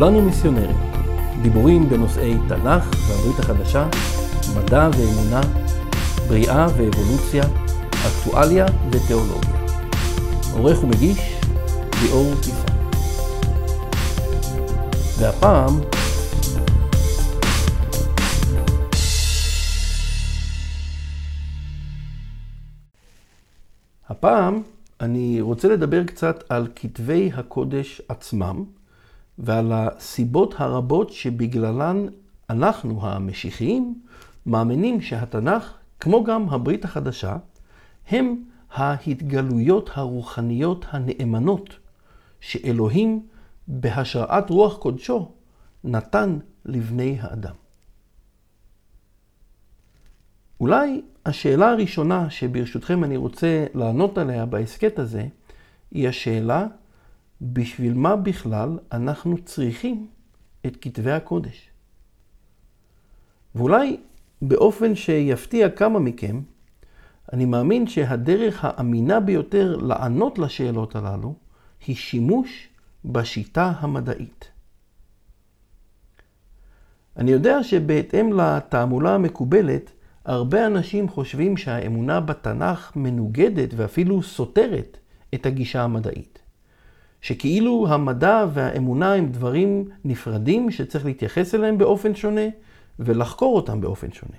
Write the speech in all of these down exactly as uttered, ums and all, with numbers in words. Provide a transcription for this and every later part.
כולנו מיסיונרים, דיבורים בנושאי תנ"ך והברית החדשה, מדע ואמונה, בריאה ואבולוציה, אקטואליה ותיאולוגיה. עורך ומגיש, ליאור טיפה. והפעם, הפעם אני רוצה לדבר קצת על כתבי הקודש עצמם, ועל הסיבות הרבות שבגללן אנחנו המשיחיים מאמינים שהתנ"ך, כמו גם הברית החדשה, הם ההתגלויות הרוחניות הנאמנות שאלוהים בהשראת רוח קודשו נתן לבני האדם. אולי השאלה הראשונה שברשותכם אני רוצה לענות עליה בהסקט הזה היא השאלה בשביל מה בכלל אנחנו צריכים את כתבי הקודש. ואולי באופן שיפתיע כמה מכם, אני מאמין שהדרך האמינה ביותר לענות לשאלות הללו היא שימוש בשיטה המדעית. אני יודע שבהתאם לתעמולה המקובלת, הרבה אנשים חושבים שהאמונה בתנ"ך מנוגדת ואפילו סותרת את הגישה המדעית. שכאילו המדע והאמונה הם דברים נפרדים שצריך להתייחס אליהם באופן שונה ולחקור אותם באופן שונה.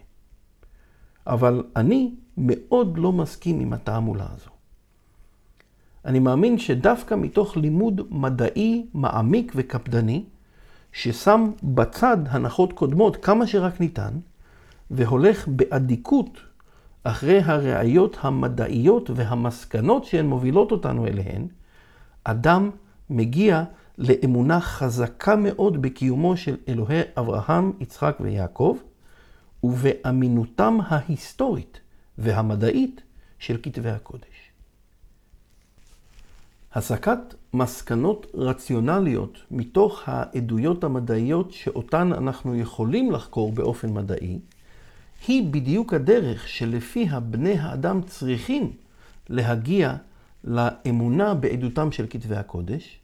אבל אני מאוד לא מסכים עם התעמולה הזו. אני מאמין שדווקא מתוך לימוד מדעי מעמיק וקפדני, ששם בצד הנחות קודמות כמה שרק ניתן, והולך באדיקות אחרי הראיות המדעיות והמסקנות שהן מובילות אותנו אליהן, אדם מגיע לאמונה חזקה מאוד בקיומו של אלוהי אברהם, יצחק ויעקב, ובאמינותם ההיסטורית והמדעית של כתבי הקודש. הסקת מסקנות רציונליות מתוך העדויות המדעיות שאותן אנחנו יכולים לחקור באופן מדעי, היא בדיוק הדרך שלפיה בני האדם צריכים להגיע לאמונה בעדותם של כתבי הקודש,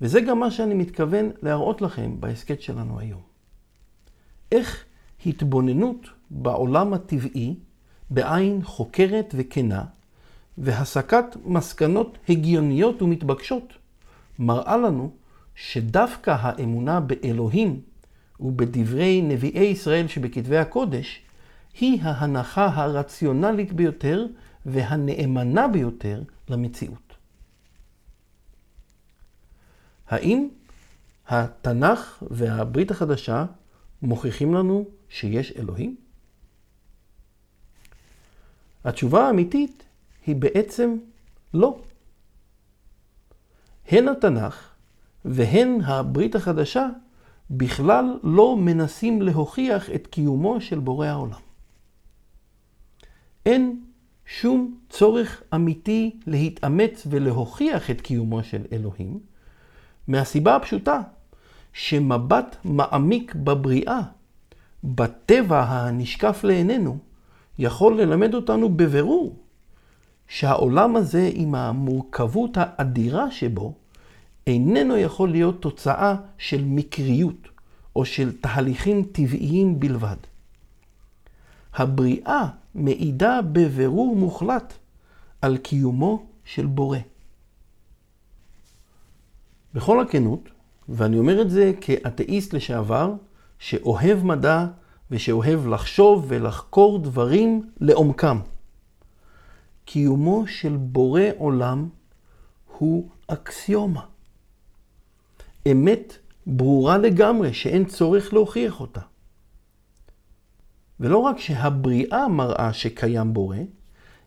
וזה גם מה שאני מתכוון להראות לכם בהסקט שלנו היום. איך התבוננות בעולם הטבעי בעין חוקרת וכנה, והסקת מסקנות הגיוניות ומתבקשות, מראה לנו שדווקא האמונה באלוהים ובדברי נביאי ישראל שבכתבי הקודש, היא ההנחה הרציונלית ביותר והנאמנה ביותר למציאות. האם התנ"ך והברית החדשה מוכיחים לנו שיש אלוהים? התשובה האמיתית היא בעצם לא. הן התנ"ך והן הברית החדשה בכלל לא מנסים להוכיח את קיומו של בורא העולם. אין שום צורך אמיתי להתאמץ ולהוכיח את קיומו של אלוהים, מהסיבה הפשוטה שמבט מעמיק בבריאה, בטבע הנשקף לעינינו, יכול ללמד אותנו בבירור שהעולם הזה עם המורכבות האדירה שבו איננו יכול להיות תוצאה של מקריות או של תהליכים טבעיים בלבד. הבריאה מעידה בבירור מוחלט על קיומו של בורא. בכל הכנות, ואני אומר את זה כאתאיסט לשעבר, שאוהב מדע ושאוהב לחשוב ולחקור דברים לעומקם. קיומו של בורא עולם הוא אקסיומה. אמת ברורה לגמרי שאין צורך להוכיח אותה. ולא רק שהבריאה מראה שקיים בורא,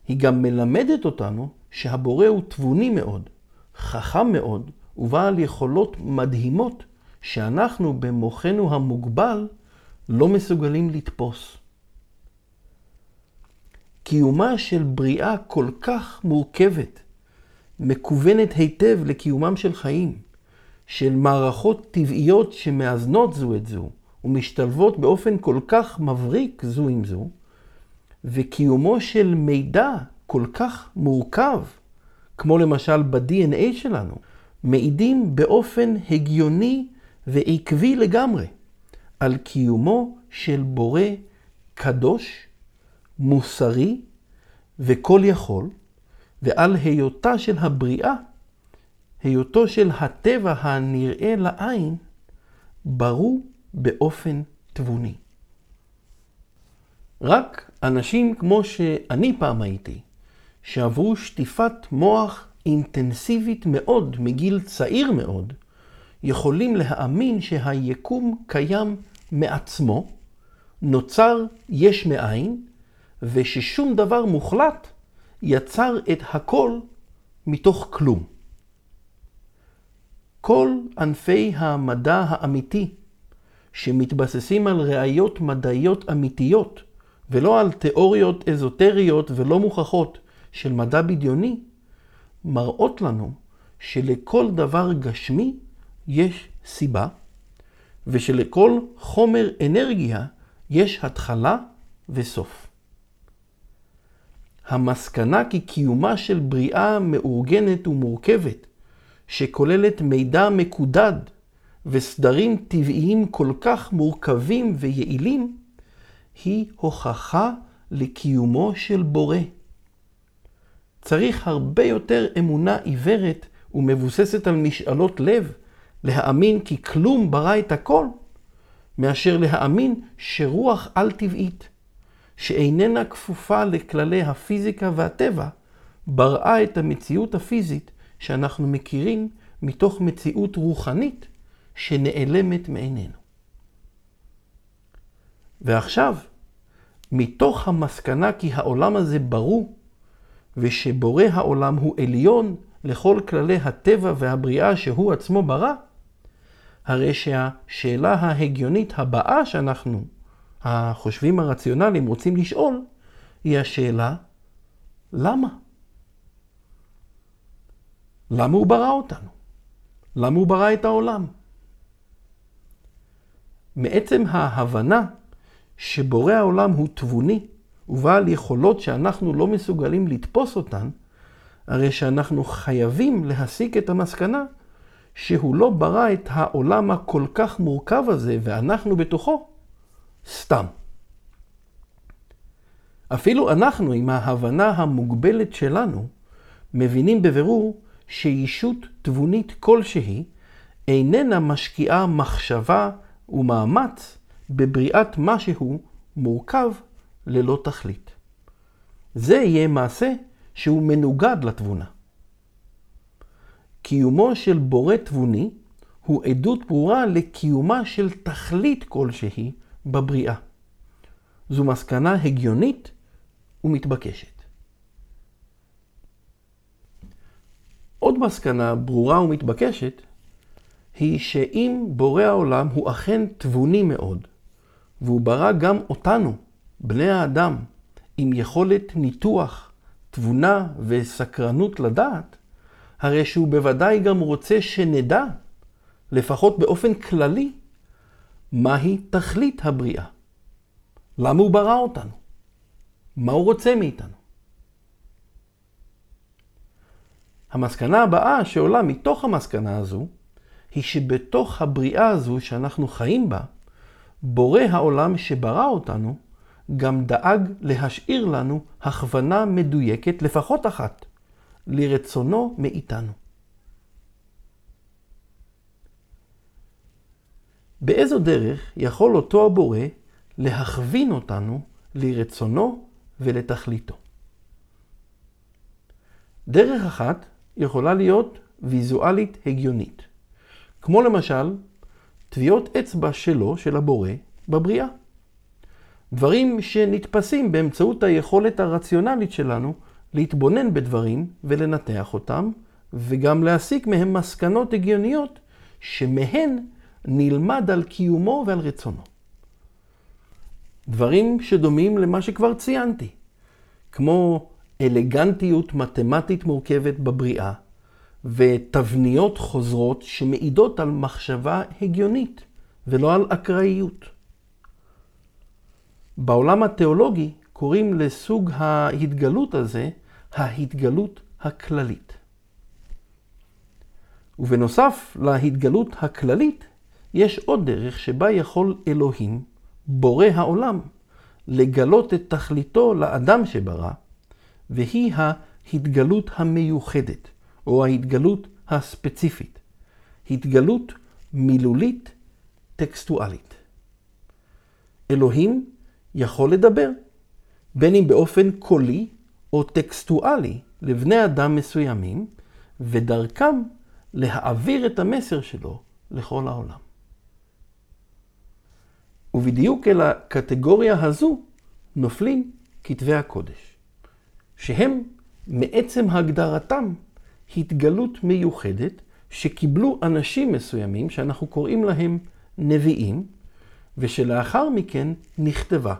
היא גם מלמדת אותנו שהבורא הוא תבוני מאוד, חכם מאוד, ובעל יכולות מדהימות שאנחנו במוחנו המוגבל לא מסוגלים לתפוס. קיומה של בריאה כל כך מורכבת, מקוונת היטב לקיומם של חיים, של מערכות טבעיות שמאזנות זו את זו, ומשתלבות באופן כל כך מבריק זו עם זו, וקיומו של מידע כל כך מורכב, כמו למשל ב-די אן איי שלנו, מעידים באופן הגיוני ועקבי לגמרי על קיומו של בורא קדוש, מוסרי וכל יכול, ועל היותה של הבריאה, היותו של הטבע הנראה לעין, ברור באופן תבוני. רק אנשים כמו שאני פעם הייתי, שעברו שטיפת מוח אינטנסיבית מאוד מגיל צעיר מאוד, יכולים להאמין שהיקום קיים מעצמו, נוצר יש מאין, וששום דבר מוחלט יצר את הכל מתוך כלום. כל ענפי המדע האמיתי שמתבססים על ראיות מדעיות אמיתיות ולא על תיאוריות אזוטריות ולא מוכחות של מדע בדיוני, מראות לנו שלכל דבר גשמי יש סיבה, ושלכל חומר אנרגיה יש התחלה וסוף. המסקנה כי קיומה של בריאה מאורגנת ומורכבת, שכוללת מידע מקודד וסדרים טבעיים כל כך מורכבים ויעילים, היא הוכחה לקיומו של בורא. צריך הרבה יותר אמונה עיוורת ומבוססת על משאלות לב, להאמין כי כלום ברא את הכל, מאשר להאמין שרוח על טבעית, שאיננה כפופה לכללי הפיזיקה והטבע, בראה את המציאות הפיזית שאנחנו מכירים מתוך מציאות רוחנית שנעלמת מעינינו. ועכשיו, מתוך המסקנה כי העולם הזה ברור, ושבורא העולם הוא עליון לכל כללי הטבע והבריאה שהוא עצמו ברא, הרי שהשאלה ההגיונית הבאה שאנחנו, החושבים הרציונליים, רוצים לשאול, היא השאלה, למה? למה הוא ברא אותנו? למה הוא ברא את העולם? מעצם ההבנה שבורא העולם הוא תבוני, ובעל יכולות שאנחנו לא מסוגלים לתפוס אותן, הרי שאנחנו חייבים להסיק את המסקנה שהוא לא ברא את העולם הכל כך מורכב הזה, ואנחנו בתוכו, סתם. אפילו אנחנו, עם ההבנה המוגבלת שלנו, מבינים בבירור שישות תבונית כלשהי איננה משקיעה מחשבה ומאמץ בבריאת משהו מורכב ללא תכלית. זה יהיה מעשה שהוא מנוגד לתבונה. קיומו של בורא תבוני הוא עדות ברורה לקיומה של תכלית כלשהי בבריאה. זו מסקנה הגיונית ומתבקשת. עוד מסקנה ברורה ומתבקשת היא שאם בורא העולם הוא אכן תבוני מאוד, והוא ברא גם אותנו, בני האדם, עם יכולת ניתוח, תבונה וסקרנות לדעת, הרי שהוא בוודאי גם רוצה שנדע, לפחות באופן כללי, מהי תכלית הבריאה? למה הוא ברא אותנו? מה הוא רוצה מאיתנו? המסקנה הבאה שעולה מתוך המסקנה הזו, היא שבתוך הבריאה הזו שאנחנו חיים בה, בורא העולם שברא אותנו, גם דאג להשאיר לנו הכוונה מדויקת, לפחות אחת, לרצונו מאיתנו. באיזו דרך יכול אותו הבורא להכווין אותנו לרצונו ולתכליתו? דרך אחת יכולה להיות ויזואלית הגיונית, כמו למשל טביעות אצבע שלו, של הבורא, בבריאה. דברים שנתפסים באמצעות היכולת הרציונלית שלנו להתבונן בדברים ולנתח אותם, וגם להסיק מהם מסקנות הגיוניות שמהן נלמד על קיומו ועל רצונו. דברים שדומים למה שכבר ציינתי, כמו אלגנטיות מתמטית מורכבת בבריאה, ותבניות חוזרות שמעידות על מחשבה הגיונית ולא על אקראיות. בעולם התיאולוגי קוראים לסוג ההתגלות הזה ההתגלות הכללית. ובנוסף להתגלות הכללית, יש עוד דרך שבה יכול אלוהים, בורא העולם, לגלות את תכליתו לאדם שברא, והיא ההתגלות המיוחדת, או ההתגלות הספציפית. התגלות מילולית טקסטואלית. אלוהים יכול לדבר, בין אם באופן קולי או טקסטואלי לבני אדם מסוימים, ודרכם להעביר את המסר שלו לכל העולם. ובדיוק אל הקטגוריה הזו נופלים כתבי הקודש, שהם מעצם הגדרתם התגלות מיוחדת שקיבלו אנשים מסוימים שאנחנו קוראים להם נביאים, ושלאחר מכן נכתבה,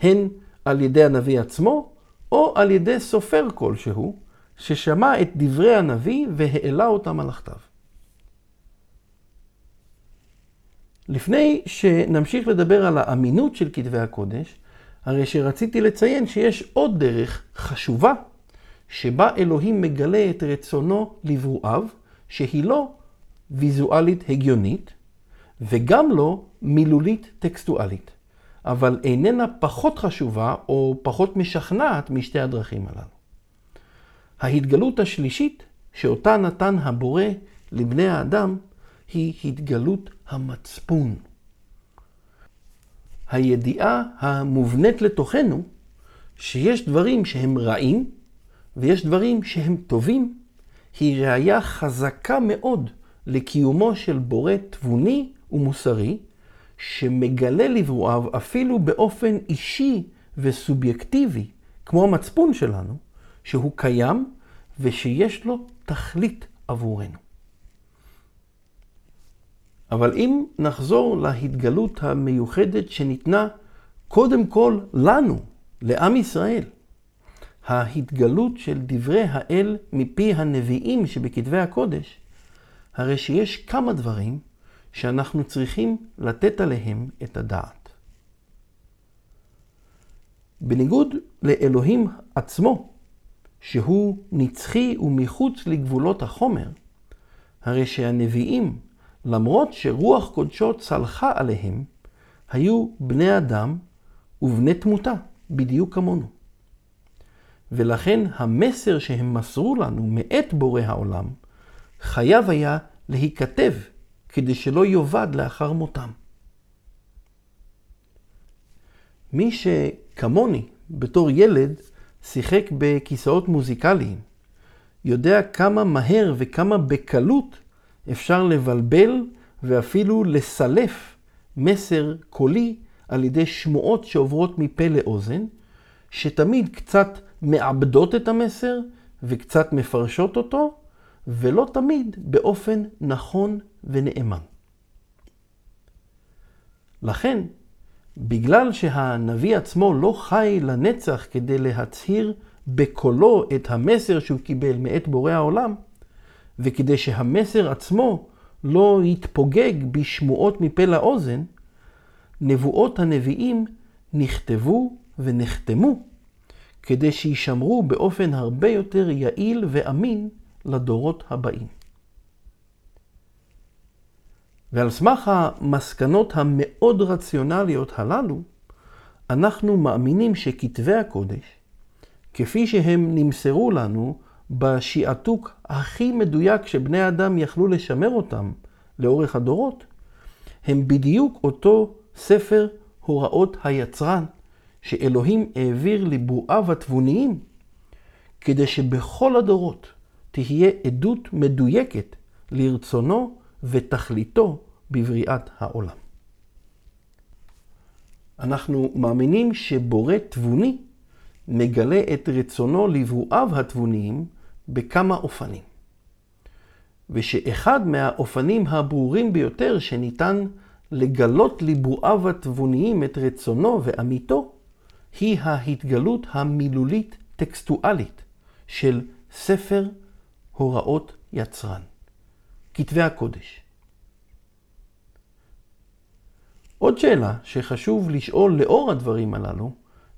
הן על ידי הנביא עצמו או על ידי סופר כלשהו, ששמע את דברי הנביא והעלה אותם על הכתב. לפני שנמשיך לדבר על האמינות של כתבי הקודש, הרי שרציתי לציין שיש עוד דרך חשובה שבה אלוהים מגלה את רצונו לברואיו, שהיא לא ויזואלית הגיונית וגם לא מילולית טקסטואלית, אבל איננה פחות חשובה או פחות משכנעת משתי הדרכים הללו. ההתגלות השלישית שאותה נתן הבורא לבני האדם היא התגלות המצפון. הידיעה המובנית לתוכנו שיש דברים שהם רעים ויש דברים שהם טובים היא ראיה חזקה מאוד לקיומו של בורא תבוני ומוסרי שמגלה לברואיו אפילו באופן אישי וסובייקטיבי כמו המצפון שלנו שהוא קיים ושיש לו תכלית עבורנו. אבל אם נחזור להתגלות המיוחדת שניתנה קודם כל לנו, לעם ישראל, ההתגלות של דברי האל מפי הנביאים שבכתבי הקודש, הרי שיש כמה דברים שאנחנו צריכים לתת עליהם את הדעת. בניגוד לאלוהים עצמו, שהוא נצחי ומחוץ לגבולות החומר, הרי שהנביאים, למרות שרוח קודשו צלחה עליהם, היו בני אדם ובני תמותה, בדיוק כמונו. ולכן המסר שהם מסרו לנו מאת בורא העולם, חייב היה להיכתב כדי שלא יובד לאחר מותם. מי שכמוני, בתור ילד, שיחק בכיסאות מוזיקליים, יודע כמה מהר וכמה בקלות אפשר לבלבל ואפילו לסלף מסר קולי על ידי שמועות שעוברות מפה לאוזן, שתמיד קצת מעבדות את המסר וקצת מפרשות אותו, ולא תמיד באופן נכון ונאמן. לכן, בגלל שהנביא עצמו לא חי לנצח כדי להצהיר בקולו את המסר שהוא קיבל מאת בורא העולם, וכדי שהמסר עצמו לא יתפוגג בשמועות מפה לאוזן, נבואות הנביאים נכתבו ונחתמו, כדי שישמרו באופן הרבה יותר יעיל ואמין לדורות הבאים. ועל סמך המסקנות המאוד רציונליות הללו, אנחנו מאמינים שכתבי הקודש, כפי שהם נמסרו לנו בשיעתוק הכי מדויק שבני אדם יכלו לשמר אותם לאורך הדורות, הם בדיוק אותו ספר הוראות היצרן שאלוהים העביר לברואיו התבוניים, כדי שבכל הדורות תהיה עדות מדויקת לרצונו ותכליתו בבריאת העולם. אנחנו מאמינים שבורא תבוני מגלה את רצונו לברואיו התבוניים בכמה אופנים. ושאחד מהאופנים הברורים ביותר שניתן לגלות לברואיו התבוניים את רצונו ואמיתו, היא ההתגלות המילולית טקסטואלית של ספר הוראות יצרן, כתבי הקודש. עוד שאלה שחשוב לשאול לאור הדברים הללו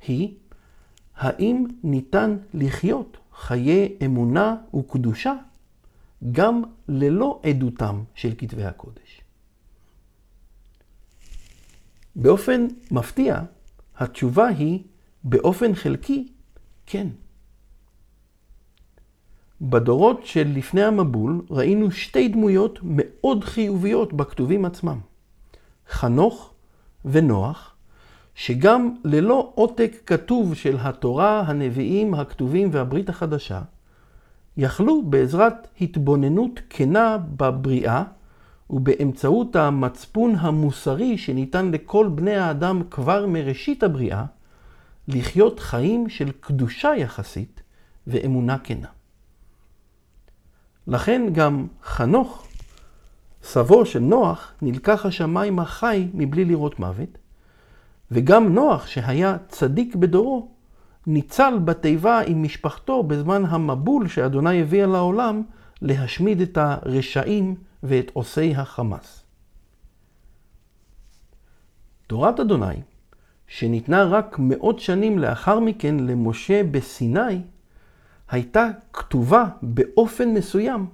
היא, האם ניתן לחיות חיי אמונה וקדושה גם ללא עדותם של כתבי הקודש? באופן מפתיע, התשובה היא באופן חלקי כן. בדורות של לפני המבול ראינו שתי דמויות מאוד חיוביות בכתובים עצמם. חנוך ונוח, שגם ללא עותק כתוב של התורה, הנביאים, הכתובים והברית החדשה, יכלו בעזרת התבוננות כנה בבריאה ובאמצעות המצפון המוסרי שניתן לכל בני האדם כבר מראשית הבריאה, לחיות חיים של קדושה יחסית ואמונה כנה. לכן גם חנוך, סבו של נוח, נלקח השמיים החי מבלי לראות מוות, וגם נוח שהיה צדיק בדורו, ניצל בתיבה עם משפחתו בזמן המבול שאדוני הביא לעולם להשמיד את הרשעים ואת עושי החמאס. תורת אדוני, שניתנה רק מאות שנים לאחר מכן למשה בסיני, הייתה כתובה באופן מסוים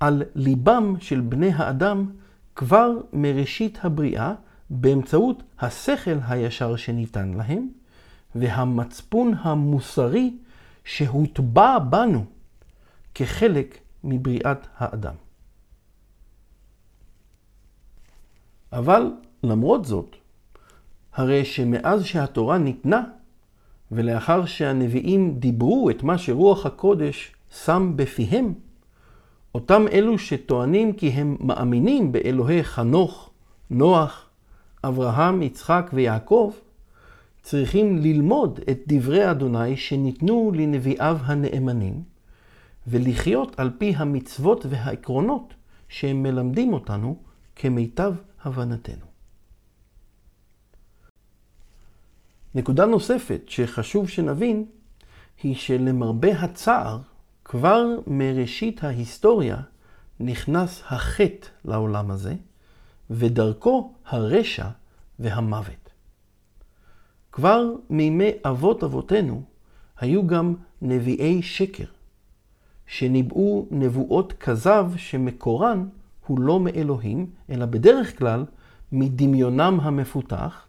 על ליבם של בני האדם כבר מראשית הבריאה באמצעות השכל הישר שניתן להם והמצפון המוסרי שהוטבע בנו כחלק מבריאת האדם. אבל למרות זאת, הרי שמאז שהתורה ניתנה ולאחר שהנביאים דיברו את מה שרוח הקודש שם בפיהם, אותם אלו שטוענים כי הם מאמינים באלוהי חנוך, נוח, אברהם, יצחק ויעקב, צריכים ללמוד את דברי אדוני שניתנו לנביאיו הנאמנים, ולחיות על פי המצוות והעקרונות שהם מלמדים אותנו כמיטב הבנתנו. נקודה נוספת שחשוב שנבין היא שלמרבה הצער, כבר מראשית ההיסטוריה נכנס החטא לעולם הזה, ודרכו הרשע והמוות. כבר מימי אבות אבותינו היו גם נביאי שקר, שניבאו נבואות כזב שמקורן הוא לא מאלוהים, אלא בדרך כלל מדמיונם המפותח,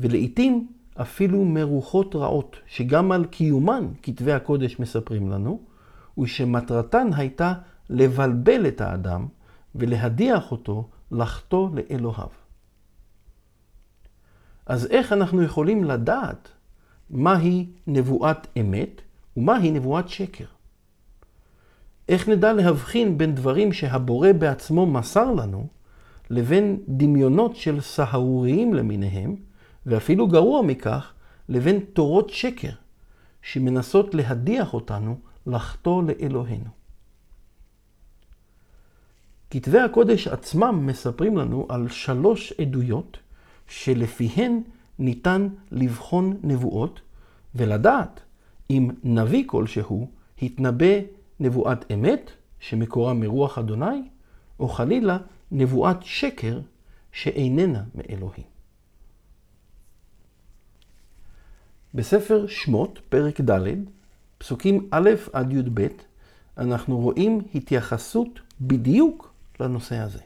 ולעיתים אפילו מרוחות רעות, שגם על קיומן כתבי הקודש מספרים לנו, ושמטרתן הייתה לבלבל את האדם ולהדיח אותו לחטוא לאלוהיו. אז איך אנחנו יכולים לדעת מהי נבואת אמת ומהי נבואת שקר? איך נדע להבחין בין דברים שהבורא בעצמו מסר לנו לבין דמיונות של סהרוריים למיניהם, ואפילו גרוע מכך, לבין תורות שקר שמנסות להדיח אותנו לחטוא לאלוהינו? כתבי הקודש עצמם מספרים לנו על שלוש עדויות שלפיהן ניתן לבחון נבואות ולדעת אם נביא כלשהו התנבא נבואת אמת שמקורה מרוח אדוני, או חלילה נבואת שקר שאיננה מאלוהים. בספר שמות, פרק ד', פסוקים א' עד י' ב', אנחנו רואים התייחסות בדיוק לנושא הזה.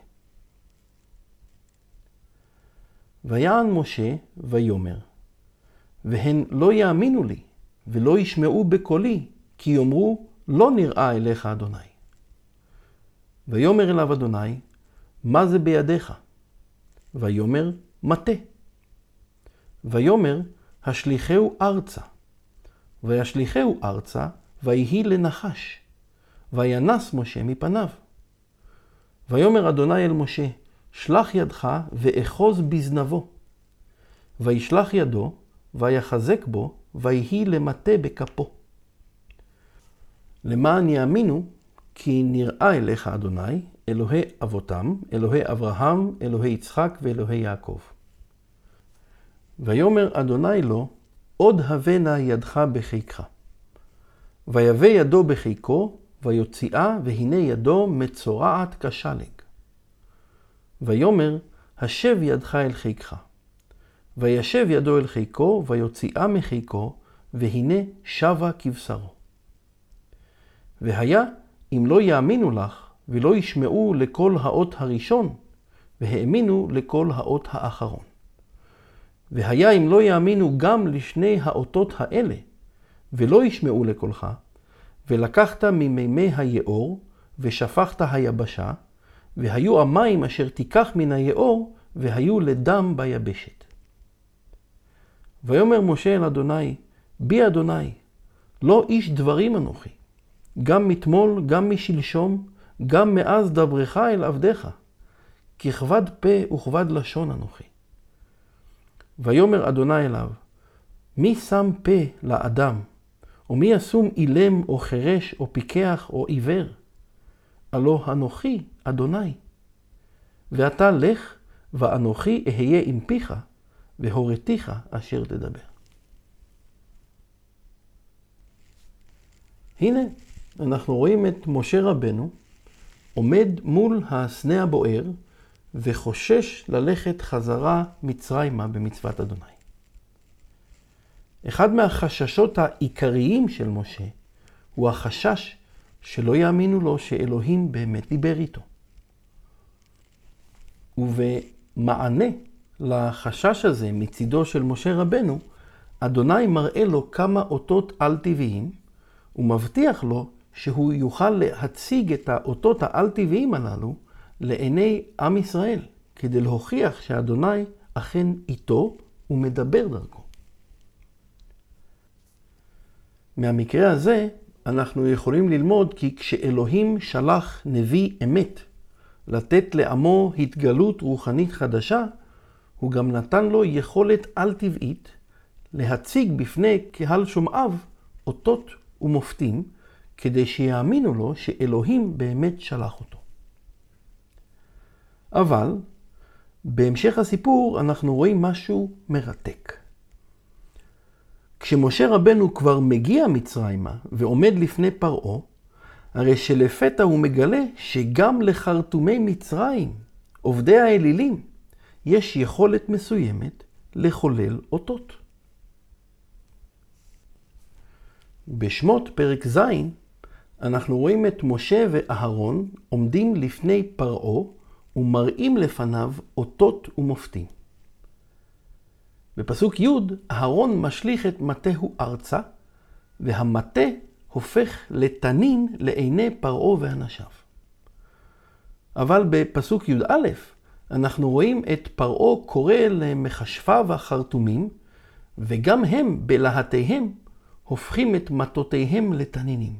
ויען משה ויומר, והן לא יאמינו לי ולא ישמעו בקולי, כי יאמרו לא נראה אליך אדוני. ויומר אליו אדוני, מה זה בידיך? ויומר מטה. ויומר השליחהו ארצה, וישליחהו ארצה, ויהי לנחש, וינס משה מפניו. ויאמר אדוני אל משה, שלח ידך ואחוז בזנבו, וישלח ידו, ויחזק בו, ויהי למטה בכפו. למען יאמינו, כי נראה אליך אדוני, אלוהי אבותם, אלוהי אברהם, אלוהי יצחק ואלוהי יעקב. ויאמר אדוני לו, עוד הווה נא ידך בחיקך. ויבא ידו בחיקו, ויוציאה, והנה ידו מצורעת כשלג. ויאמר, השב ידך אל חיקך. וישב ידו אל חיקו, ויוציאה מחיקו, והנה שבה כבשרו. והיה, אם לא יאמינו לך, ולא ישמעו לכל האות הראשון, והאמינו לכל האות האחרון. והיה אם לא יאמינו גם לשני האותות האלה, ולא ישמעו לקולך, ולקחת ממימי היאור, ושפכת היבשה, והיו המים אשר תיקח מן היאור, והיו לדם ביבשת. ויאמר משה אל אדוני, בי אדוני, לא איש דברים אנוכי, גם מתמול, גם משלשום, גם מאז דברך אל עבדך, כי כבד פה וכבד לשון אנוכי. ויאמר אדוני אליו, מי שם פה לאדם, או מי ישום אילם או חרש או פיקח או עיוור? הלא אנוכי אדוני. ואתה לך ואנוכי אהיה עם פיך, והורתיך אשר תדבר. הנה, אנחנו רואים את משה רבנו עומד מול הסנה הבוער, וחושש ללכת חזרה מצרימה במצוות אדוני. אחד מהחששות העיקריים של משה הוא החשש שלא יאמינו לו שאלוהים באמת דיבר איתו. ובמענה לחשש הזה מצידו של משה רבנו, אדוני מראה לו כמה אותות על-טבעיים, ומבטיח לו שהוא יוכל להציג את האותות העל-טבעיים הללו לעיני עם ישראל, כדי להוכיח שאדוני אכן איתו ומדבר דרכו. מהמקרה הזה אנחנו יכולים ללמוד כי כשאלוהים שלח נביא אמת לתת לעמו התגלות רוחנית חדשה, הוא גם נתן לו יכולת על-טבעית להציג בפני קהל שומעיו אותות ומופתים, כדי שיאמינו לו שאלוהים באמת שלח אותו. אבל בהמשך הסיפור אנחנו רואים משהו מרתק. כשמשה רבנו כבר מגיע מצרימה ועומד לפני פרעה, הרי שלפתע הוא מגלה שגם לחרטומי מצרים, עובדי האלילים, יש יכולת מסוימת לחולל אותות. בשמות פרק ז' אנחנו רואים את משה ואהרון עומדים לפני פרעה ומראים לפניו אותות ומופתים. בפסוק י' אהרון משליך את מטהו ארצה, והמטה הופך לתנין לעיני פרעה ואנשיו. אבל בפסוק י' א' אנחנו רואים את פרעה קורא למחשפיו החרטומים, וגם הם בלהטיהם הופכים את מטותיהם לתנינים.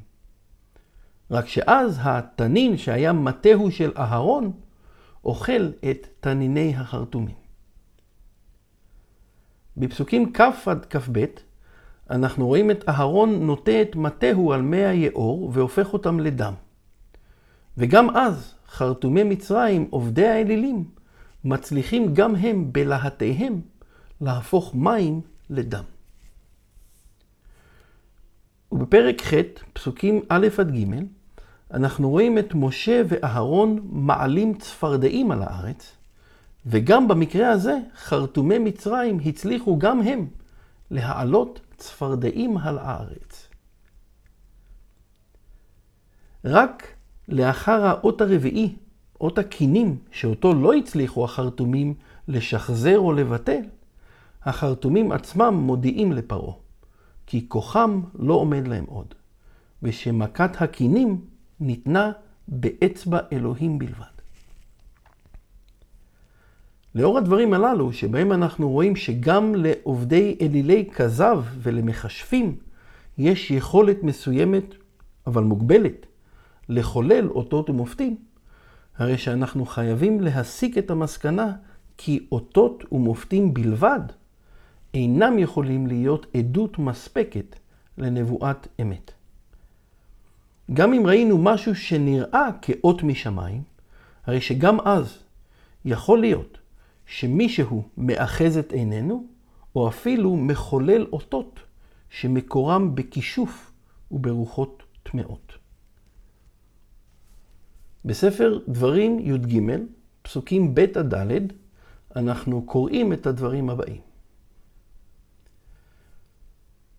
רק שאז התנין שהיה מטהו של אהרון אוכל את תניני החרטומים. בפסוקים כ' עד כ"ב אנחנו רואים את אהרון נוטה את מטהו על מי היאור והופך אותם לדם. וגם אז חרטומי מצרים, עובדי האלילים, מצליחים גם הם בלהטיהם להפוך מים לדם. ובפרק ח' פסוקים א' עד ג' אנחנו רואים את משה ואהרון מעלים צפרדעים על הארץ, וגם במקרה הזה חרטומי מצרים הצליחו גם הם להעלות צפרדעים על הארץ. רק לאחר האות הרביעי, אות הקינים, שאותו לא הצליחו החרטומים לשחזר או לבטל, החרטומים עצמם מודיעים לפרעה, כי כוחם לא עומד להם עוד, ושמכת הקינים ניתנה באצבע אלוהים בלבד. לאור הדברים הללו, שבהם אנחנו רואים שגם לעובדי אלילי כזב ולמחשפים יש יכולת מסוימת, אבל מוגבלת, לחולל אותות ומופתים, הרי שאנחנו חייבים להסיק את המסקנה כי אותות ומופתים בלבד אינם יכולים להיות עדות מספקת לנבואת אמת. גם אם ראינו משהו שנראה כאות משמיים, הרי שגם אז יכול להיות שמישהו מאחז את עינינו, או אפילו מחולל אותות שמקורם בכישוף וברוחות טמאות. בספר דברים י"ג, פסוקים ב' עד ד', אנחנו קוראים את הדברים הבאים.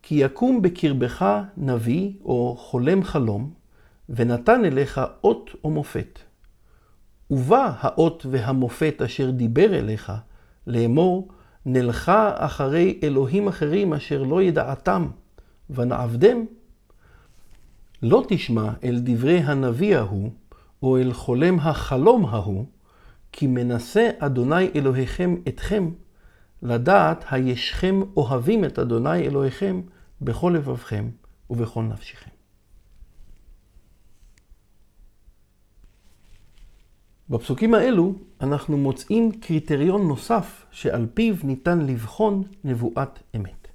כי יקום בקרבך נביא או חולם חלום, ונתן אליך אות או מופת. ובא האות והמופת אשר דיבר אליך לאמור, נלכה אחרי אלוהים אחרים אשר לא ידעתם ונעבדם, לא תשמע אל דברי הנביא ההוא או אל חולם החלום ההוא, כי מנסה אדוני אלוהיכם אתכם, לדעת הישכם אוהבים את אדוני אלוהיכם בכל לבבכם ובכל נפשכם. בפסוקים האלו אנחנו מוצאים קריטריון נוסף שעל פיו ניתן לבחון נבואת אמת.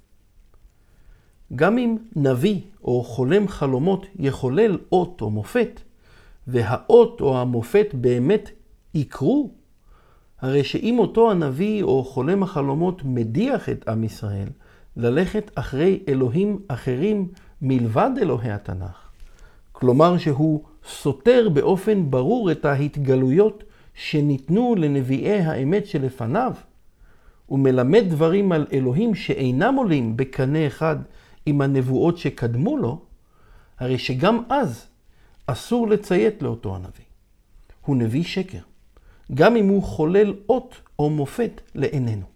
גם אם נביא או חולם חלומות יחולל אות או מופת, והאות או המופת באמת יקרו, הרי שאם אותו הנביא או חולם החלומות מדיח את עם ישראל ללכת אחרי אלוהים אחרים מלבד אלוהי התנ"ך, כלומר שהוא סותר באופן ברור את ההתגלויות שניתנו לנביאי האמת שלפניו, ומלמד דברים על אלוהים שאינם עולים בקנה אחד עם הנבואות שקדמו לו, הרי שגם אז אסור לציית לאותו הנביא. הוא נביא שקר, גם אם הוא חולל אות או מופת לעינינו.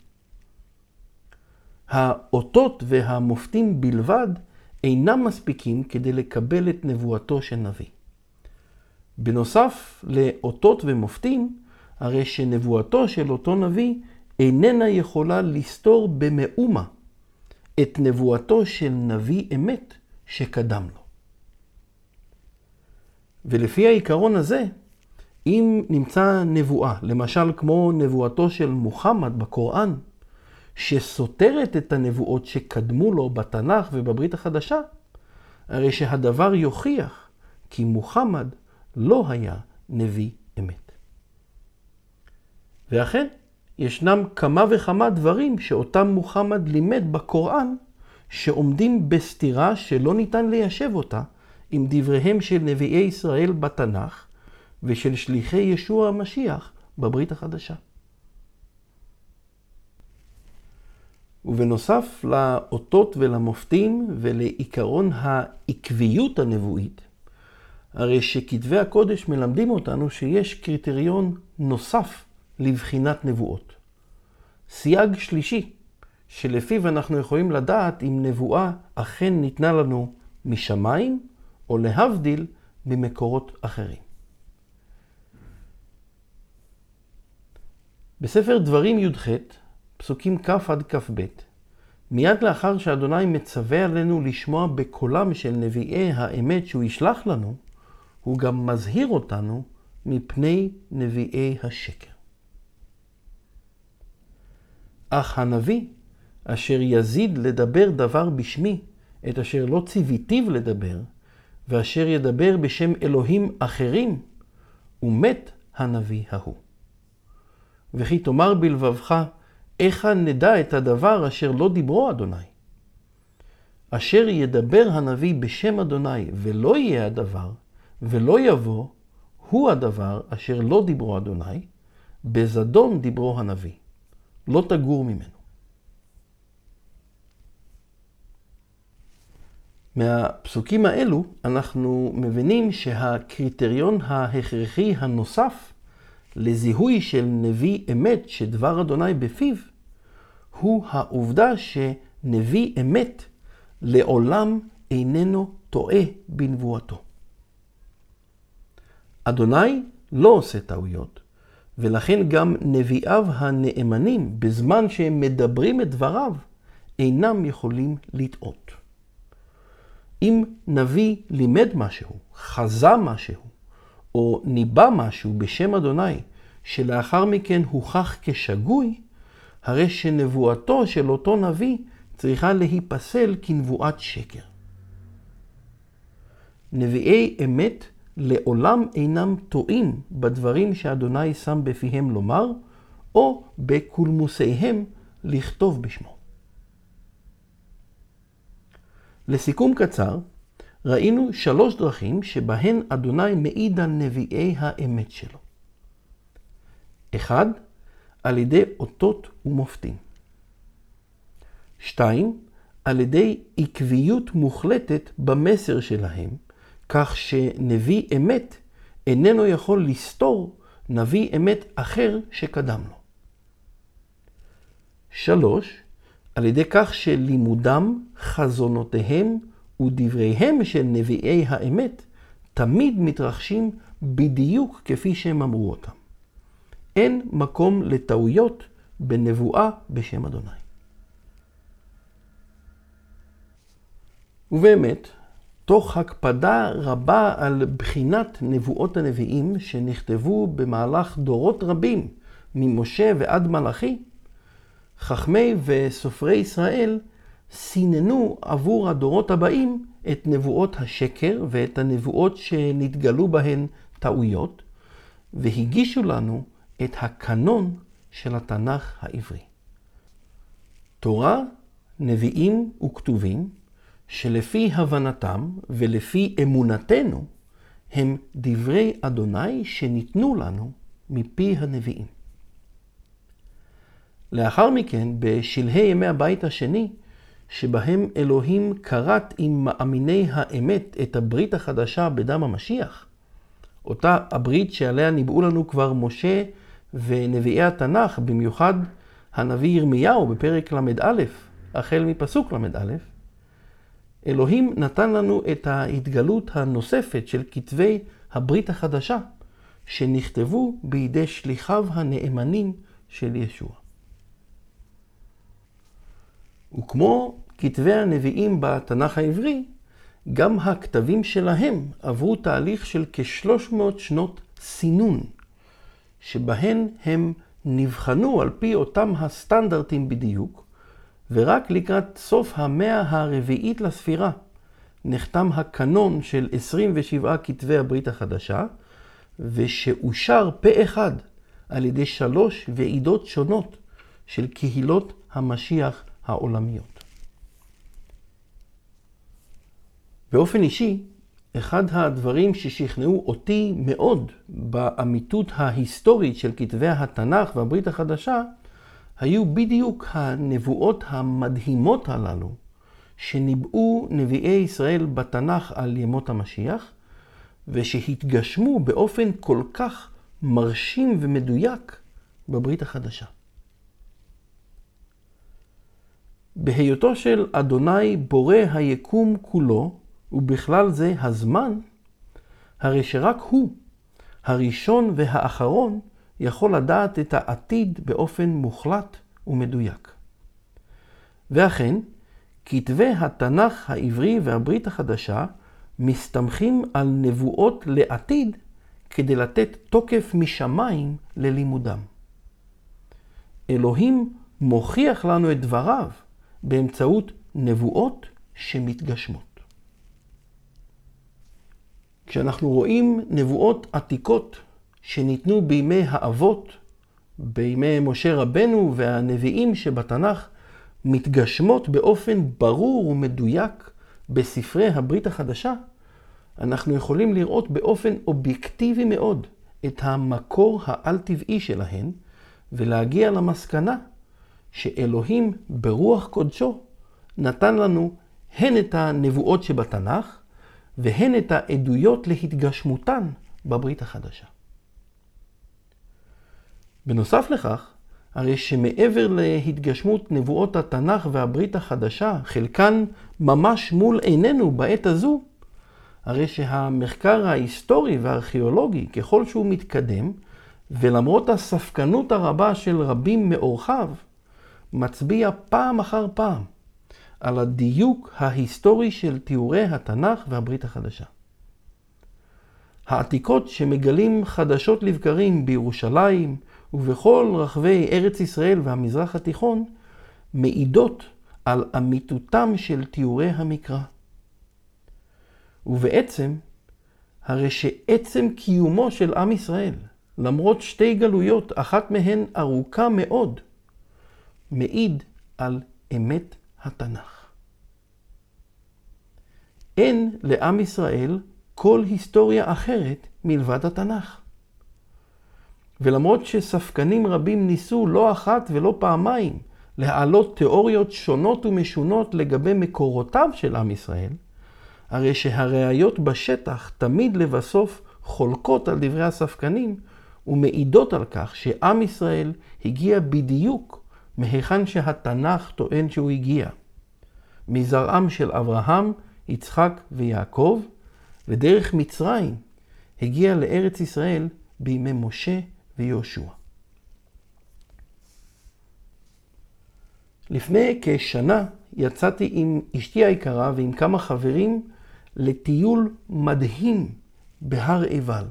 האותות והמופתים בלבד אינם מספיקים כדי לקבל את נבואתו של נביא. בנוסף לאותות ומופתים, הרי שנבואתו של אותו נביא איננה יכולה לסתור במאומה את נבואתו של נביא אמת שקדם לו. ולפי העיקרון הזה, אם נמצא נבואה, למשל כמו נבואתו של מוחמד בקוראן, שסותרת את הנבואות שקדמו לו בתנ"ך ובברית החדשה, הרי שהדבר יוכיח כי מוחמד לא היה נביא אמת. ואכן, ישנם כמה וכמה דברים שאותם מוחמד לימד בקוראן, שעומדים בסתירה שלא ניתן ליישב אותה עם דבריהם של נביאי ישראל בתנ"ך, ושל שליחי ישוע המשיח בברית החדשה. ובנוסף לאותות ולמופתים ולעיקרון העקביות הנבואית, הרי שכתבי הקודש מלמדים אותנו שיש קריטריון נוסף לבחינת נבואות. סייג שלישי, שלפיו אנחנו יכולים לדעת אם נבואה אכן ניתנה לנו משמיים, או להבדיל ממקורות אחרים. בספר דברים י"ח, פסוקים כ' עד כ"ב, מיד לאחר שאדוני מצווה עלינו לשמוע בקולם של נביאי האמת שהוא ישלח לנו, הוא גם מזהיר אותנו מפני נביאי השקר. אך הנביא, אשר יזיד לדבר דבר בשמי, את אשר לא ציוויתיו לדבר, ואשר ידבר בשם אלוהים אחרים, ומת הנביא ההוא. וכי תאמר בלבבך, איך נדע את הדבר אשר לא דיברו אדוני? אשר ידבר הנביא בשם אדוני, ולא יהיה הדבר, ולא יבוא, הוא הדבר אשר לא דיברו אדוני, בזדון דיברו הנביא, לא תגור ממנו. מהפסוקים האלו אנחנו מבינים שהקריטריון ההכרחי הנוסף לזיהוי של נביא אמת שדבר אדוני בפיו, הוא העובדה שנביא אמת לעולם איננו טועה בנבואתו. אדוני לא עושה טעויות, ולכן גם נביאיו הנאמנים בזמן שהם מדברים את דבריו אינם יכולים לטעות. אם נביא לימד משהו, חזה משהו, או ניבא משהו בשם אדוני, שלאחר מכן הוכח כשגוי, הרי שנבואתו של אותו נביא צריכה להיפסל כנבואת שקר. נביאי אמת לעולם אינם טועים בדברים שאדוני שם בפיהם לומר, או בקולמוסיהם לכתוב בשמו. לסיכום קצר, ראינו שלוש דרכים שבהן אדוני מעיד על נביאי האמת שלו. אחד, על ידי אותות ומופתים. שתיים, על ידי עקביות מוחלטת במסר שלהם, כך שנביא אמת איננו יכול לסתור נביא אמת אחר שקדם לו. שלוש, על ידי כך שלימודם, חזונותיהם ודבריהם של נביאי האמת תמיד מתרחשים בדיוק כפי שהם אמרו אותם. אין מקום לטעויות בנבואה בשם אדוני. ובאמת, תוך הקפדה רבה על בחינת נבואות הנביאים שנכתבו במהלך דורות רבים ממשה ועד מלאכי, חכמי וסופרי ישראל סיננו עבור הדורות הבאים את נבואות השקר ואת הנבואות שנתגלו בהן טעויות, והגישו לנו את הקנון של התנ"ך העברי. תורה, נביאים וכתובים, שלפי הבנתם ולפי אמונתנו הם דברי אדוני שניתנו לנו מפי הנביאים. לאחר מכן, בשלהי ימי הבית השני, שבהם אלוהים קראת עם מאמיני האמת את הברית החדשה בדם המשיח, אותה הברית שעליה ניבאו לנו כבר משה ונביאי התנ"ך, במיוחד הנביא ירמיהו בפרק למד א', החל מפסוק למד א', אלוהים נתן לנו את ההתגלות הנוספת של כתבי הברית החדשה, שנכתבו בידי שליחיו הנאמנים של ישוע. וכמו כתבי הנביאים בתנ"ך העברי, גם הכתבים שלהם עברו תהליך של כ-שלוש מאות שנות סינון, שבהן הם נבחנו על פי אותם הסטנדרטים בדיוק, ורק לקראת סוף המאה הרביעית לספירה נחתם הקנון של עשרים ושבעה כתבי הברית החדשה, ושאושר פה אחד על ידי שלוש ועידות שונות של קהילות המשיח העולמיות. באופן אישי, אחד הדברים ששכנעו אותי מאוד באמיתות ההיסטורית של כתבי התנ"ך והברית החדשה, היו בדיוק הנבואות המדהימות הללו שניבאו נביאי ישראל בתנ"ך על ימות המשיח, ושהתגשמו באופן כל כך מרשים ומדויק בברית החדשה. בהיותו של אדוני בורא היקום כולו, ובכלל זה הזמן, הרי שרק הוא, הראשון והאחרון, יכול לדעת את העתיד באופן מוחלט ומדויק. ואכן, כתבי התנ"ך העברי והברית החדשה מסתמכים על נבואות לעתיד כדי לתת תוקף משמיים ללימודם. אלוהים מוכיח לנו את דבריו באמצעות נבואות שמתגשמות. כשאנחנו רואים נבואות עתיקות שניתנו בימי האבות, בימי משה רבנו והנביאים שבתנ"ך, מתגשמות באופן ברור ומדויק בספרי הברית החדשה, אנחנו יכולים לראות באופן אובייקטיבי מאוד את המקור העל-טבעי שלהן, ולהגיע למסקנה שאלוהים ברוח קודשו נתן לנו הן את הנבואות שבתנ"ך, והן את העדויות להתגשמותן בברית החדשה. בנוסף לכך, הרי שמעבר להתגשמות נבואות התנ"ך והברית החדשה, חלקן ממש מול עינינו בעת הזו, הרי שהמחקר ההיסטורי והארכיאולוגי, ככל שהוא מתקדם, ולמרות הספקנות הרבה של רבים מאורחיו, מצביע פעם אחר פעם על הדיוק ההיסטורי של תיאורי התנ"ך והברית החדשה. העתיקות שמגלים חדשות לבקרים בירושלים ובכל רחבי ארץ ישראל והמזרח התיכון, מעידות על אמיתותם של תיאורי המקרא. ובעצם, הרי שעצם קיומו של עם ישראל, למרות שתי גלויות, אחת מהן ארוכה מאוד, מעיד על אמת התנ"ך. אין לעם ישראל כל היסטוריה אחרת מלבד התנ"ך. ולמרות שספקנים רבים ניסו לא אחת ולא פעמיים להעלות תיאוריות שונות ומשונות לגבי מקורותיו של עם ישראל, הרי שהראיות בשטח תמיד לבסוף חולקות על דברי הספקנים, ומעידות על כך שעם ישראל הגיע בדיוק מהיכן שהתנ"ך טוען שהוא הגיע. מזרעם של אברהם, יצחק ויעקב, ודרך מצרים הגיע לארץ ישראל בימי משה ויהושע. לפני כשנה יצאתי עם אשתי היקרה ועם כמה חברים לטיול מדהים בהר עיבל,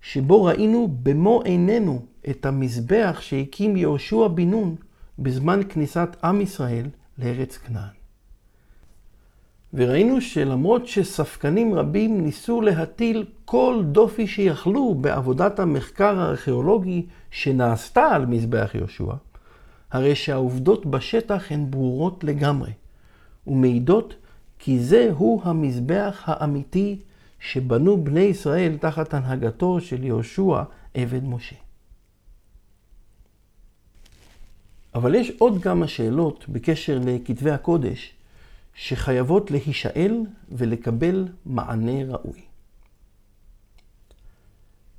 שבו ראינו במו עינינו את המזבח שהקים יהושע בן נון בזמן כניסת עם ישראל לארץ כנען. וראינו שלמרות שספקנים רבים ניסו להטיל כל דופי שיכלו בעבודת המחקר הארכיאולוגי שנעשתה על מזבח יהושע, הרי שהעובדות בשטח הן ברורות לגמרי, ומעידות כי זהו המזבח האמיתי שבנו בני ישראל תחת הנהגתו של יהושע עבד משה. אבל יש עוד כמה שאלות בקשר לכתבי הקודש שחייבות להישאל ולקבל מענה ראוי.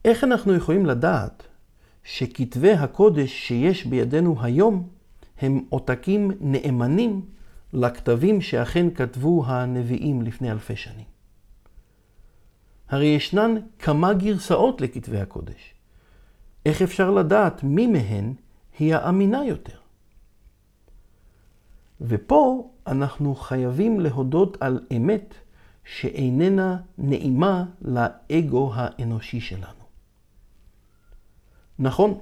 איך אנחנו יכולים לדעת שכתבי הקודש שיש בידינו היום הם עותקים נאמנים לכתבים שאכן כתבו הנביאים לפני אלפי שנים? הרי ישנן כמה גרסאות לכתבי הקודש. איך אפשר לדעת מי מהן היא האמינה יותר? ופה אנחנו חייבים להודות על אמת שאיננה נעימה לאגו האנושי שלנו. נכון,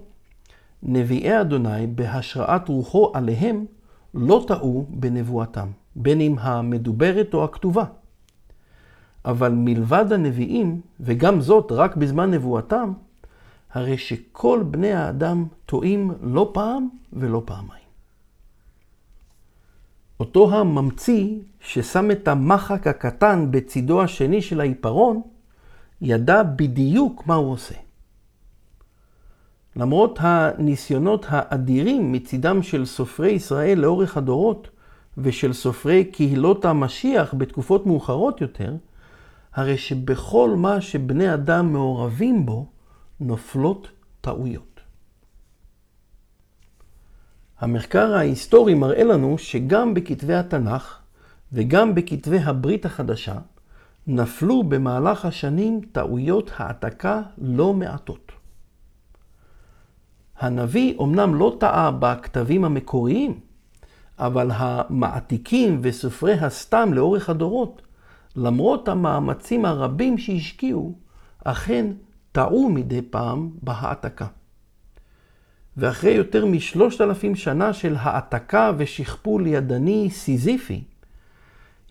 נביאי אדוני בהשראת רוחו עליהם לא טעו בנבואתם, בין אם המדוברת או הכתובה. אבל מלבד הנביאים, וגם זאת רק בזמן נבואתם, הרי שכל בני האדם טועים לא פעם ולא פעמיים. אותו הממציא ששם את המחק הקטן בצידו השני של העיפרון, ידע בדיוק מה הוא עושה. למרות הניסיונות האדירים מצידם של סופרי ישראל לאורך הדורות, ושל סופרי קהילות המשיח בתקופות מאוחרות יותר, הרי שבכל מה שבני אדם מעורבים בו, נופלות טעויות. המחקר ההיסטורי מראה לנו שגם בכתבי התנ"ך וגם בכתבי הברית החדשה, נפלו במהלך השנים טעויות העתקה לא מעטות. הנביא אומנם לא טעה בכתבים המקוריים, אבל המעתיקים וסופרי הסתם לאורך הדורות, למרות המאמצים הרבים שהשקיעו, אכן טעו מדי פעם בהעתקה. ואחרי יותר משלושת אלפים שנה של העתקה ושכפול ידני סיזיפי,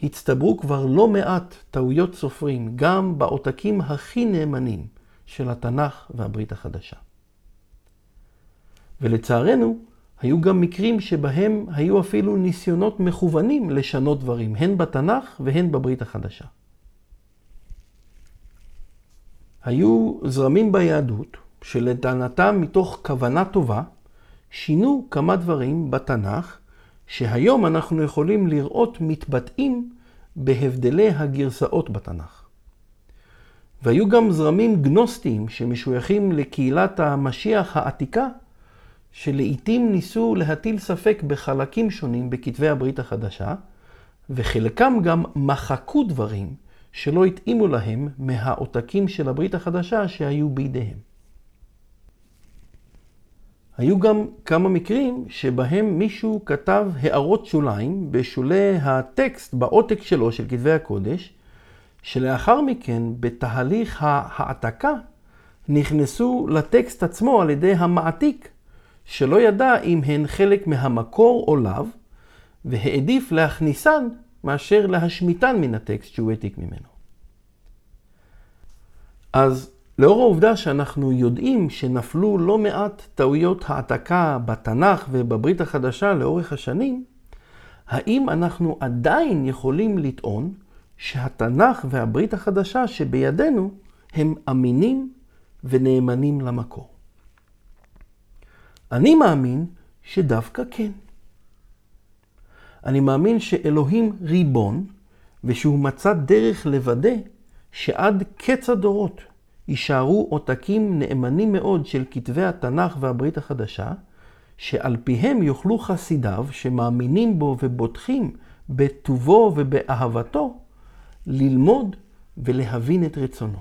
הצטברו כבר לא מעט טעויות סופרים, גם בעותקים הכי נאמנים של התנ"ך והברית החדשה. ולצערנו, היו גם מקרים שבהם היו אפילו ניסיונות מכוונים לשנות דברים, הן בתנ"ך והן בברית החדשה. היו זרמים ביהדות שלטענתם מתוך כוונה טובה שינו כמה דברים בתנ"ך שהיום אנחנו יכולים לראות מתבטאים בהבדלי הגרסאות בתנ"ך. והיו גם זרמים גנוסטיים שמשויכים לקהילת המשיח העתיקה שלעיתים ניסו להטיל ספק בחלקים שונים בכתבי הברית החדשה, וחלקם גם מחקו דברים שלא התאימו להם מהעותקים של הברית החדשה שהיו בידיהם. היו גם כמה מקרים שבהם מישהו כתב הערות שוליים בשולי הטקסט בעותק שלו של כתבי הקודש, שלאחר מכן בתהליך ההעתקה נכנסו לטקסט עצמו על ידי המעתיק, שלא ידע אם הן חלק מהמקור או לאו, והעדיף להכניסן מאשר להשמיטן מן הטקסט שהוא העתיק ממנו. אז לאור העובדה שאנחנו יודעים שנפלו לא מעט טעויות העתקה בתנ"ך ובברית החדשה לאורך השנים, האם אנחנו עדיין יכולים לטעון שהתנ"ך והברית החדשה שבידינו הם אמינים ונאמנים למקור? אני מאמין שדווקא כן. אני מאמין שאלוהים ריבון, ושהוא מצא דרך לוודא שעד קץ הדורות יישארו עותקים נאמנים מאוד של כתבי התנ"ך והברית החדשה, שעל פיהם יוכלו חסידיו שמאמינים בו ובוטחים בטובו ובאהבתו, ללמוד ולהבין את רצונו.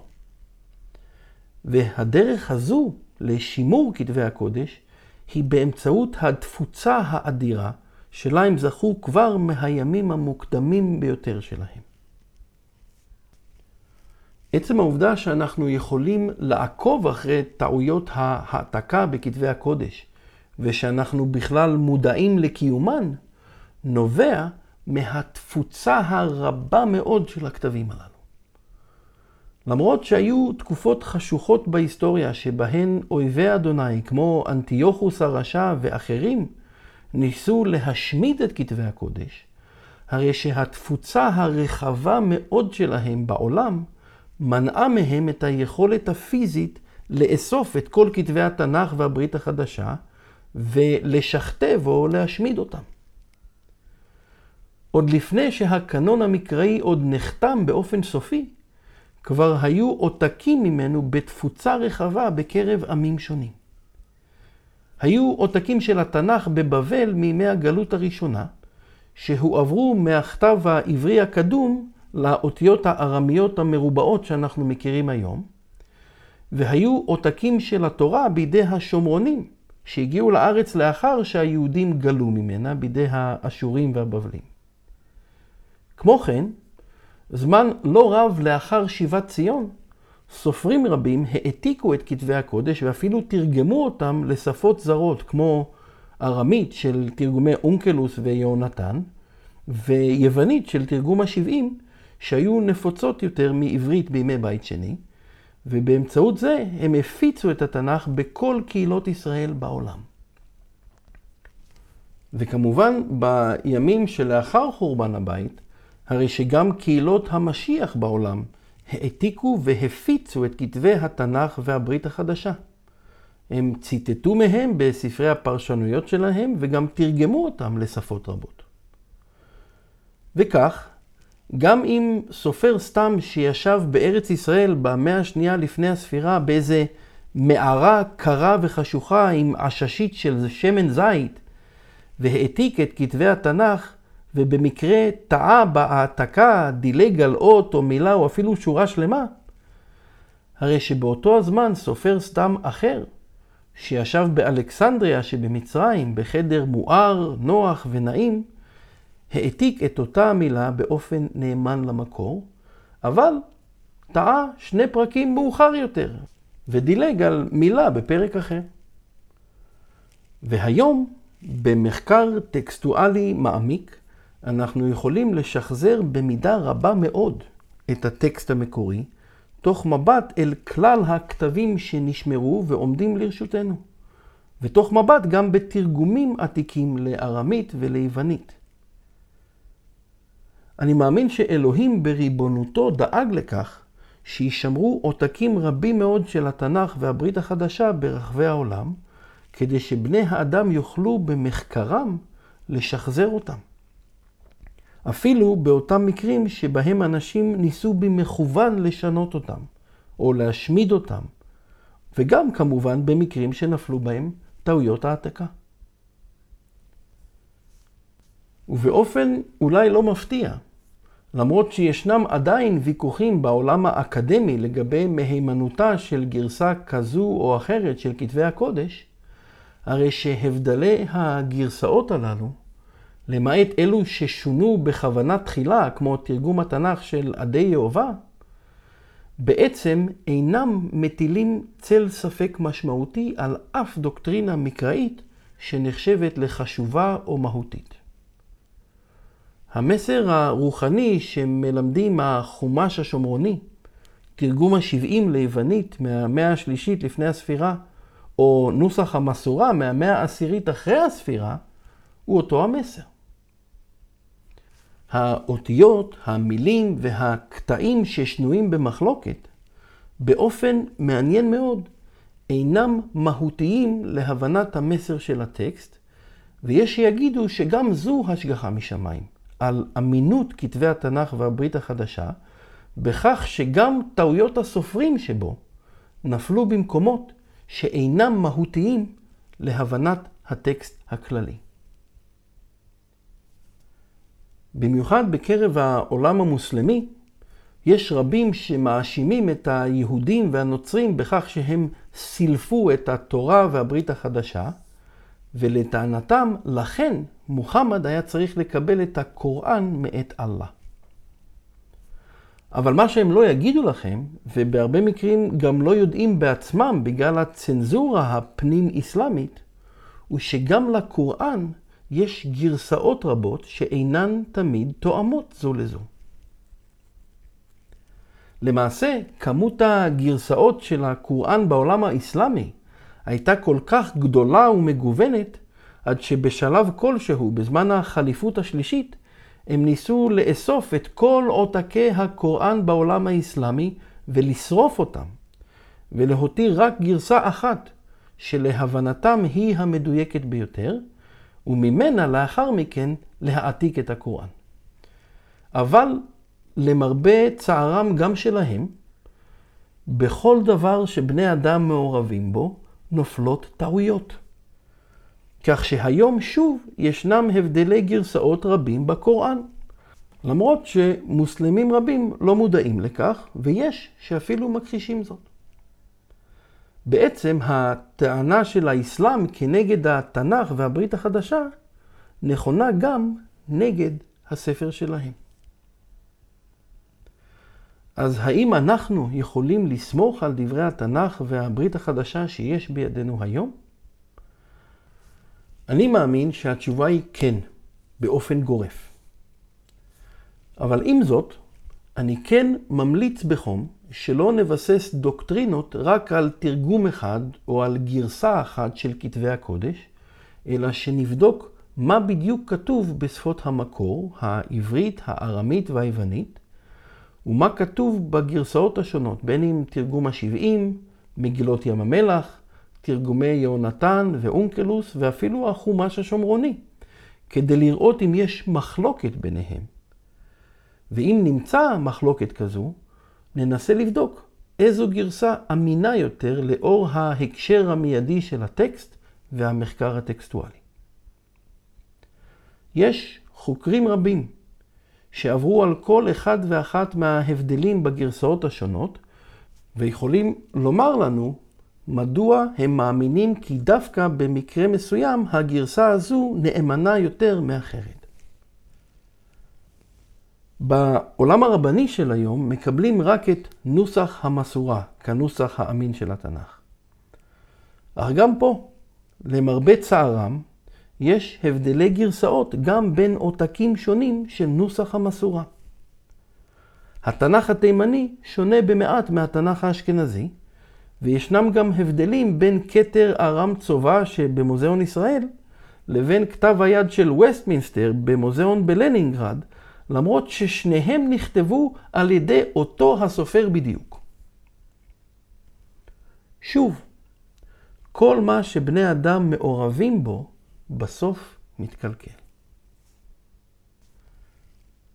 והדרך הזו לשימור כתבי הקודש היא באמצעות התפוצה האדירה שלה הם זכו כבר מהימים המוקדמים ביותר שלהם. עצם העובדה שאנחנו יכולים לעקוב אחרי טעויות ההעתקה בכתבי הקודש, ושאנחנו בכלל מודעים לקיומן, נובע מהתפוצה הרבה מאוד של הכתבים הללו. למרות שהיו תקופות חשוכות בהיסטוריה שבהן אויבי אדוני כמו אנטיוכוס הרשע ואחרים ניסו להשמיד את כתבי הקודש, הרי שהתפוצה הרחבה מאוד שלהם בעולם מנעה מהם את היכולת הפיזית לאסוף את כל כתבי התנ"ך והברית החדשה ולשכתב או להשמיד אותם. עוד לפני שהקנון המקראי עוד נחתם באופן סופי, כבר היו עותקים ממנו בתפוצה רחבה בקרב עמים שונים. היו עותקים של התנ"ך בבבל מימי הגלות הראשונה, שהועברו מהכתב העברי הקדום לאותיות הארמיות המרובעות שאנחנו מכירים היום, והיו עותקים של התורה בידי השומרונים, שהגיעו לארץ לאחר שהיהודים גלו ממנה בידי האשורים והבבלים. כמו כן, זמן לא רב לאחר שיבת ציון, סופרים רבים העתיקו את כתבי הקודש ואפילו תרגמו אותם לשפות זרות, כמו ארמית של תרגומי אונקלוס ויהונתן, ויוונית של תרגום השבעים, שהיו נפוצות יותר מעברית בימי בית שני, ובאמצעות זה הם הפיצו את התנ"ך בכל קהילות ישראל בעולם. וכמובן, בימים שלאחר חורבן הבית, הרי שגם קהילות המשיח בעולם העתיקו והפיצו את כתבי התנ"ך והברית החדשה. הם ציטטו מהם בספרי הפרשנויות שלהם וגם תרגמו אותם לשפות רבות. וכך, גם אם סופר סתם שישב בארץ ישראל במאה השנייה לפני הספירה באיזה מערה קרה וחשוכה עם עששית של שמן זית, והעתיק את כתבי התנ"ך, ובמקרה טעה בהעתקה, דילג על אות או מילה או אפילו שורה שלמה, הרי שבאותו הזמן סופר סתם אחר, שישב באלכסנדריה שבמצרים, בחדר מואר, נוח ונעים, העתיק את אותה המילה באופן נאמן למקור, אבל טעה שני פרקים מאוחר יותר, ודילג על מילה בפרק אחר. והיום, במחקר טקסטואלי מעמיק, אנחנו יכולים לשחזר במידה רבה מאוד את הטקסט המקורי, תוך מבט אל כלל הכתבים שנשמרו ועומדים לרשותנו, ותוך מבט גם בתרגומים עתיקים לארמית וליוונית. אני מאמין שאלוהים בריבונותו דאג לכך שישמרו עותקים רבים מאוד של התנ"ך והברית החדשה ברחבי העולם, כדי שבני האדם יוכלו במחקרם לשחזר אותם. אפילו באותם מקרים שבהם אנשים ניסו במכוון לשנות אותם, או להשמיד אותם, וגם כמובן במקרים שנפלו בהם טעויות העתקה. ובאופן אולי לא מפתיע, למרות שישנם עדיין ויכוחים בעולם האקדמי לגבי מהימנותה של גרסה כזו או אחרת של כתבי הקודש, הרי שהבדלי הגרסאות הללו, למעט אלו ששונו בכוונה תחילה, כמו תרגום התנ"ך של עדי יהובה, בעצם אינם מטילים צל ספק משמעותי על אף דוקטרינה מקראית שנחשבת לחשובה או מהותית. המסר הרוחני שמלמדים החומש השומרוני, תרגום השבעים ליוונית מהמאה השלישית לפני הספירה, או נוסח המסורה מהמאה העשירית אחרי הספירה, הוא אותו המסר. האותיות, המילים והקטעים ששנויים במחלוקת, באופן מעניין מאוד, אינם מהותיים להבנת המסר של הטקסט, ויש שיגידו שגם זו השגחה משמיים, על אמינות כתבי התנ"ך והברית החדשה, בכך שגם טעויות הסופרים שבו נפלו במקומות שאינם מהותיים להבנת הטקסט הכללי. במיוחד בקרב העולם המוסלמי, יש רבים שמאשימים את היהודים והנוצרים בכך שהם סילפו את התורה והברית החדשה, ולטענתם לכן מוחמד היה צריך לקבל את הקוראן מאת אללה. אבל מה שהם לא יגידו לכם, ובהרבה מקרים גם לא יודעים בעצמם בגלל הצנזורה הפנים-אסלאמית, הוא שגם לקוראן יש גרסאות רבות שאינן תמיד תואמות זו לזו. למעשה, כמות הגרסאות של הקוראן בעולם האסלאמי הייתה כל כך גדולה ומגוונת, עד שבשלב כלשהו, בזמן החליפות השלישית, הם ניסו לאסוף את כל עותקי הקוראן בעולם האסלאמי ולשרוף אותם, ולהותיר רק גרסה אחת שלהבנתם היא המדויקת ביותר, וממנה לאחר מכן להעתיק את הקוראן. אבל למרבה צערם גם שלהם, בכל דבר שבני אדם מעורבים בו נופלות טעויות. כך שהיום שוב ישנם הבדלי גרסאות רבים בקוראן, למרות שמוסלמים רבים לא מודעים לכך, ויש שאפילו מכחישים זאת. בעצם הטענה של האסלאם כנגד התנ"ך והברית החדשה נכונה גם נגד הספר שלהם. אז האם אנחנו יכולים לסמוך על דברי התנ"ך והברית החדשה שיש בידינו היום? אני מאמין שהתשובה היא כן, באופן גורף. אבל עם זאת, אני כן ממליץ בחום שלא נבסס דוקטרינות רק על תרגום אחד או על גרסה אחת של כתבי הקודש, אלא שנבדוק מה בדיוק כתוב בשפות המקור, העברית, הארמית והיוונית, ומה כתוב בגרסאות השונות, בין אם תרגום השבעים, מגילות ים המלח, תרגומי יהונתן ואונקלוס, ואפילו החומש השומרוני, כדי לראות אם יש מחלוקת ביניהם. ואם נמצא מחלוקת כזו, ננסה לבדוק איזו גרסה אמינה יותר לאור ההקשר המיידי של הטקסט והמחקר הטקסטואלי. יש חוקרים רבים שעברו על כל אחד ואחת מההבדלים בגרסאות השונות, ויכולים לומר לנו מדוע הם מאמינים כי דווקא במקרה מסוים הגרסה הזו נאמנה יותר מאחרת. בעולם הרבני של היום מקבלים רק את נוסח המסורה כנוסח האמין של התנ"ך. אך גם פה, למרבה צערם, יש הבדלי גרסאות גם בין עותקים שונים של נוסח המסורה. התנ"ך התימני שונה במעט מהתנ"ך האשכנזי, וישנם גם הבדלים בין כתר ארם צובה שבמוזיאון ישראל לבין כתב היד של וסטמינסטר במוזיאון בלנינגרד, למרות ששניהם נכתבו על ידי אותו הסופר בדיוק. שוב, כל מה שבני אדם מעורבים בו בסוף מתקלקל.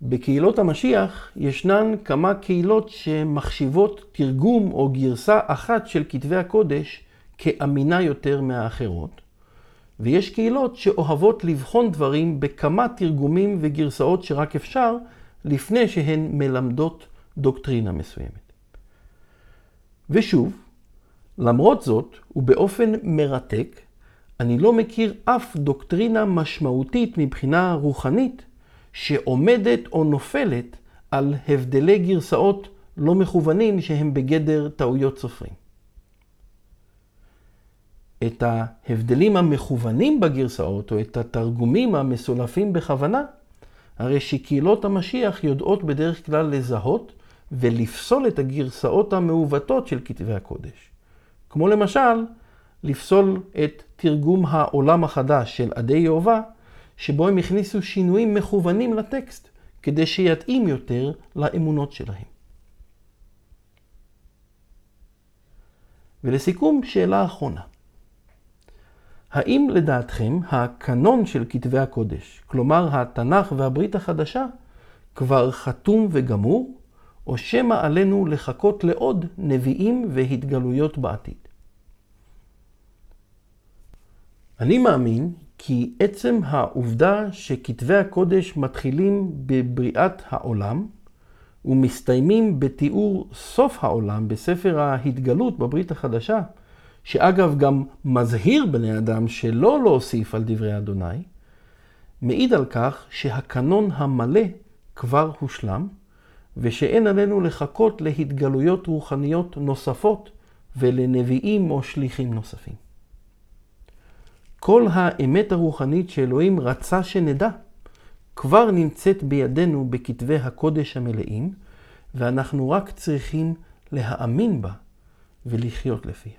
בקהילות המשיח ישנן כמה קהילות שמחשיבות תרגום או גרסה אחת של כתבי הקודש כאמינה יותר מהאחרות, ויש קהילות שאוהבות לבחון דברים בכמה תרגומים וגרסאות שרק אפשר לפני שהן מלמדות דוקטרינה מסוימת. ושוב, למרות זאת ובאופן מרתק, אני לא מכיר אף דוקטרינה משמעותית מבחינה רוחנית שעומדת או נופלת על הבדלי גרסאות לא מכוונים שהם בגדר טעויות סופרים. את ההבדלים המכוונים בגרסאות או את התרגומים המסולפים בכוונה, הרי שקהילות המשיח יודעות בדרך כלל לזהות ולפסול את הגרסאות המעוותות של כתבי הקודש. כמו למשל, לפסול את תרגום העולם החדש של עדי יהובה, שבו הם הכניסו שינויים מכוונים לטקסט, כדי שיתאים יותר לאמונות שלהם. ולסיכום, שאלה אחרונה. האם לדעתכם הקנון של כתבי הקודש, כלומר התנ"ך והברית החדשה, כבר חתום וגמור, או שמא עלינו לחכות לעוד נביאים והתגלויות בעתיד? אני מאמין כי עצם העובדה שכתבי הקודש מתחילים בבריאת העולם ומסתיימים בתיאור סוף העולם בספר ההתגלות בברית החדשה, שאגב גם מזהיר בני אדם שלא להוסיף על דברי אדוני, מעיד על כך שהקנון המלא כבר הושלם, ושאין עלינו לחכות להתגלויות רוחניות נוספות ולנביאים או שליחים נוספים. כל האמת הרוחנית שאלוהים רצה שנדע, כבר נמצאת בידינו בכתבי הקודש המלאים, ואנחנו רק צריכים להאמין בה ולחיות לפיה.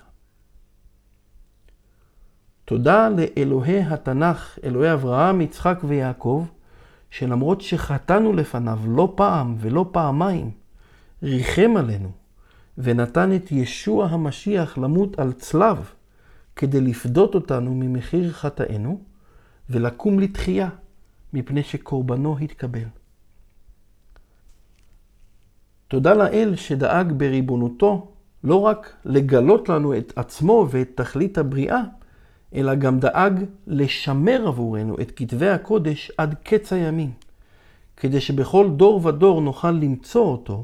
תודה לאלוהי התנ"ך, אלוהי אברהם, יצחק ויעקב, שלמרות שחטאנו לפניו לא פעם ולא פעמיים, ריחם עלינו ונתן את ישוע המשיח למות על צלב כדי לפדות אותנו ממחיר חטאינו ולקום לתחייה מפני שקורבנו התקבל. תודה לאל שדאג בריבונותו לא רק לגלות לנו את עצמו ואת תכלית הבריאה, אלא גם דאג לשמר עבורנו את כתבי הקודש עד קץ הימים, כדי שבכל דור ודור נוכל למצוא אותו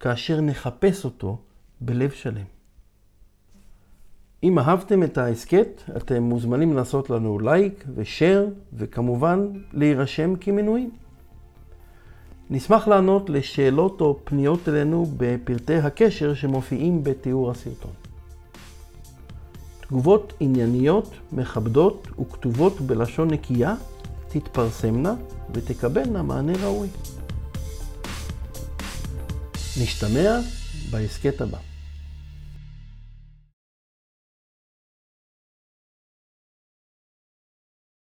כאשר נחפש אותו בלב שלם. אם אהבתם את ההסכת, אתם מוזמנים לעשות לנו לייק ושאר, וכמובן להירשם כמנויים. נשמח לענות לשאלות או פניות אלינו בפרטי הקשר שמופיעים בתיאור הסרטון. תגובות ענייניות, מכבדות וכתובות בלשון נקייה תתפרסמנה ותקבלנה מענה ראוי. נשתמע בהסכת הבא.